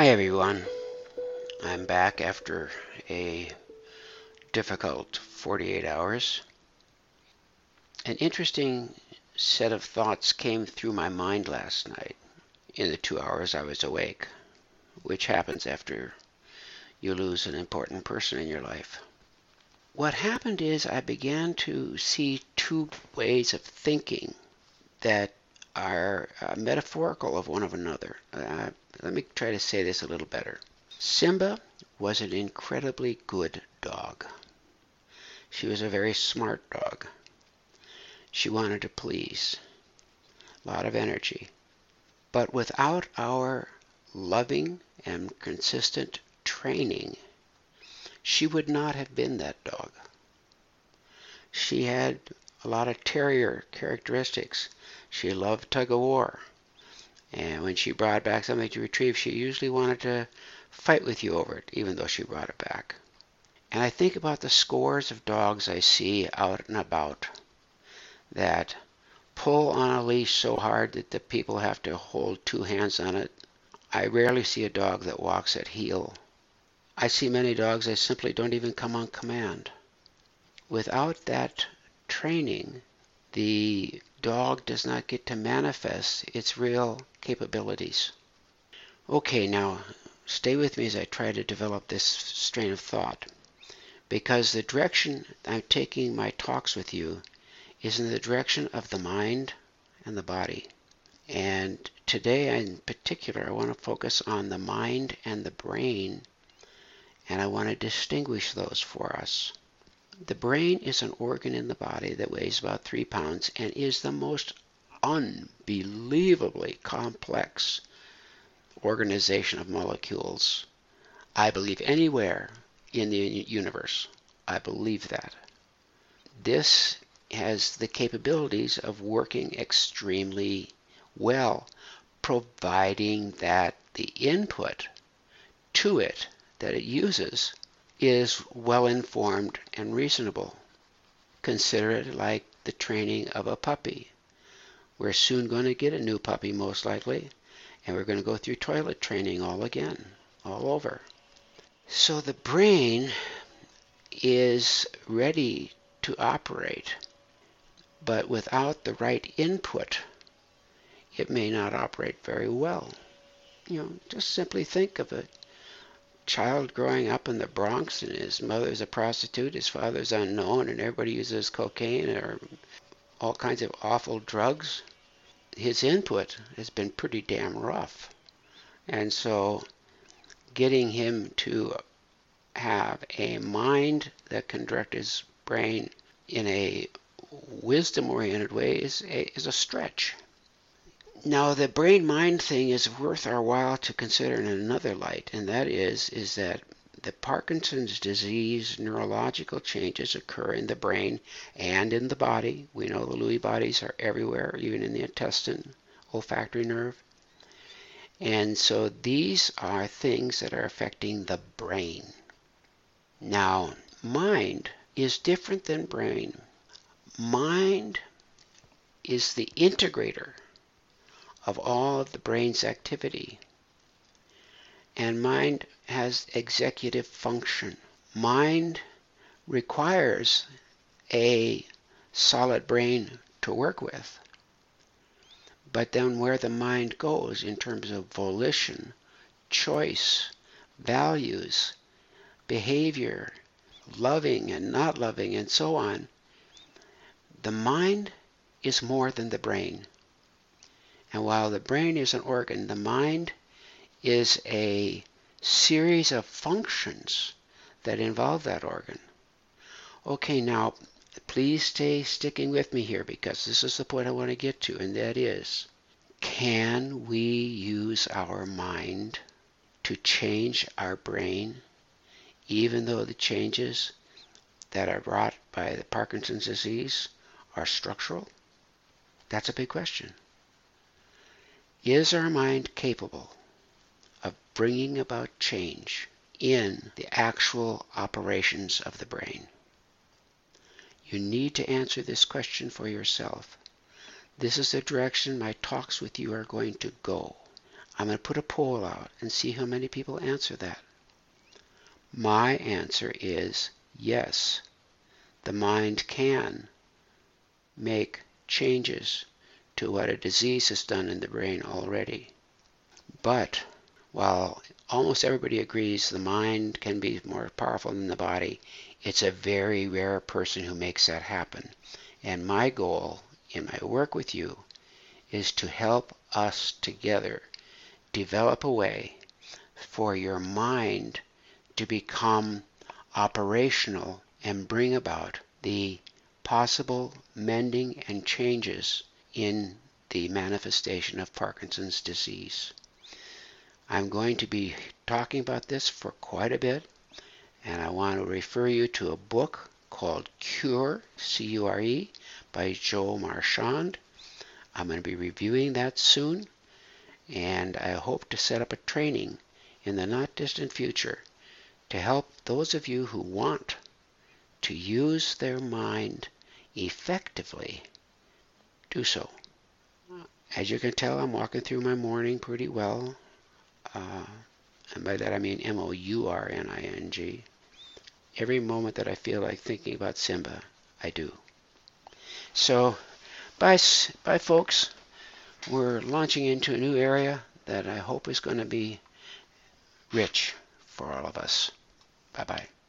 Hi everyone, I'm back after a difficult 48 hours. An interesting set of thoughts came through my mind last night in the 2 hours I was awake, which happens after you lose an important person in your life. What happened is I began to see two ways of thinking that are metaphorical of one of another. Let me try to say this a little better. Simba was an incredibly good dog. She was a very smart dog. She wanted to please. A lot of energy. But without our loving and consistent training, she would not have been that dog. She had a lot of terrier characteristics. She loved tug-of-war. And when she brought back something to retrieve, she usually wanted to fight with you over it, even though she brought it back. And I think about the scores of dogs I see out and about that pull on a leash so hard that the people have to hold two hands on it. I rarely see a dog that walks at heel. I see many dogs that simply don't even come on command. Without that training, the dog does not get to manifest its real capabilities. Okay, now stay with me as I try to develop this strain of thought, because the direction I'm taking my talks with you is in the direction of the mind and the body. And today in particular, I want to focus on the mind and the brain, and I want to distinguish those for us. The brain is an organ in the body that weighs about 3 pounds and is the most unbelievably complex organization of molecules, I believe, anywhere in the universe. I believe that. This has the capabilities of working extremely well, providing that the input to it that it uses is well-informed and reasonable. Consider it like the training of a puppy. We're soon going to get a new puppy, most likely, and we're going to go through toilet training all over. So the brain is ready to operate, but without the right input, it may not operate very well. Just simply think of it. Child growing up in the Bronx, and his mother's a prostitute, his father's unknown, and everybody uses cocaine or all kinds of awful drugs. His input has been pretty damn rough, and so getting him to have a mind that can direct his brain in a wisdom-oriented way is a stretch. Now, the brain-mind thing is worth our while to consider in another light, and that is that the Parkinson's disease neurological changes occur in the brain and in the body. We know the Lewy bodies are everywhere, even in the intestine, olfactory nerve. And so these are things that are affecting the brain. Now, mind is different than brain. Mind is the integrator of all of the brain's activity. And mind has executive function. Mind requires a solid brain to work with. But then where the mind goes in terms of volition, choice, values, behavior, loving and not loving, and so on, the mind is more than the brain. And while the brain is an organ, the mind is a series of functions that involve that organ. Okay, now, please stay sticking with me here, because this is the point I want to get to, and that is, can we use our mind to change our brain, even though the changes that are brought by the Parkinson's disease are structural? That's a big question. Is our mind capable of bringing about change in the actual operations of the brain? You need to answer this question for yourself. This is the direction my talks with you are going to go. I'm going to put a poll out and see how many people answer that. My answer is yes. The mind can make changes to what a disease has done in the brain already. But while almost everybody agrees the mind can be more powerful than the body, it's a very rare person who makes that happen. And my goal in my work with you is to help us together develop a way for your mind to become operational and bring about the possible mending and changes in the manifestation of Parkinson's disease. I'm going to be talking about this for quite a bit, and I want to refer you to a book called Cure, C-U-R-E, by Joe Marchand. I'm going to be reviewing that soon, and I hope to set up a training in the not distant future to help those of you who want to use their mind effectively do so. As you can tell, I'm walking through my morning pretty well. And by that I mean M-O-U-R-N-I-N-G. Every moment that I feel like thinking about Simba, I do. So, bye folks. We're launching into a new area that I hope is going to be rich for all of us. Bye-bye.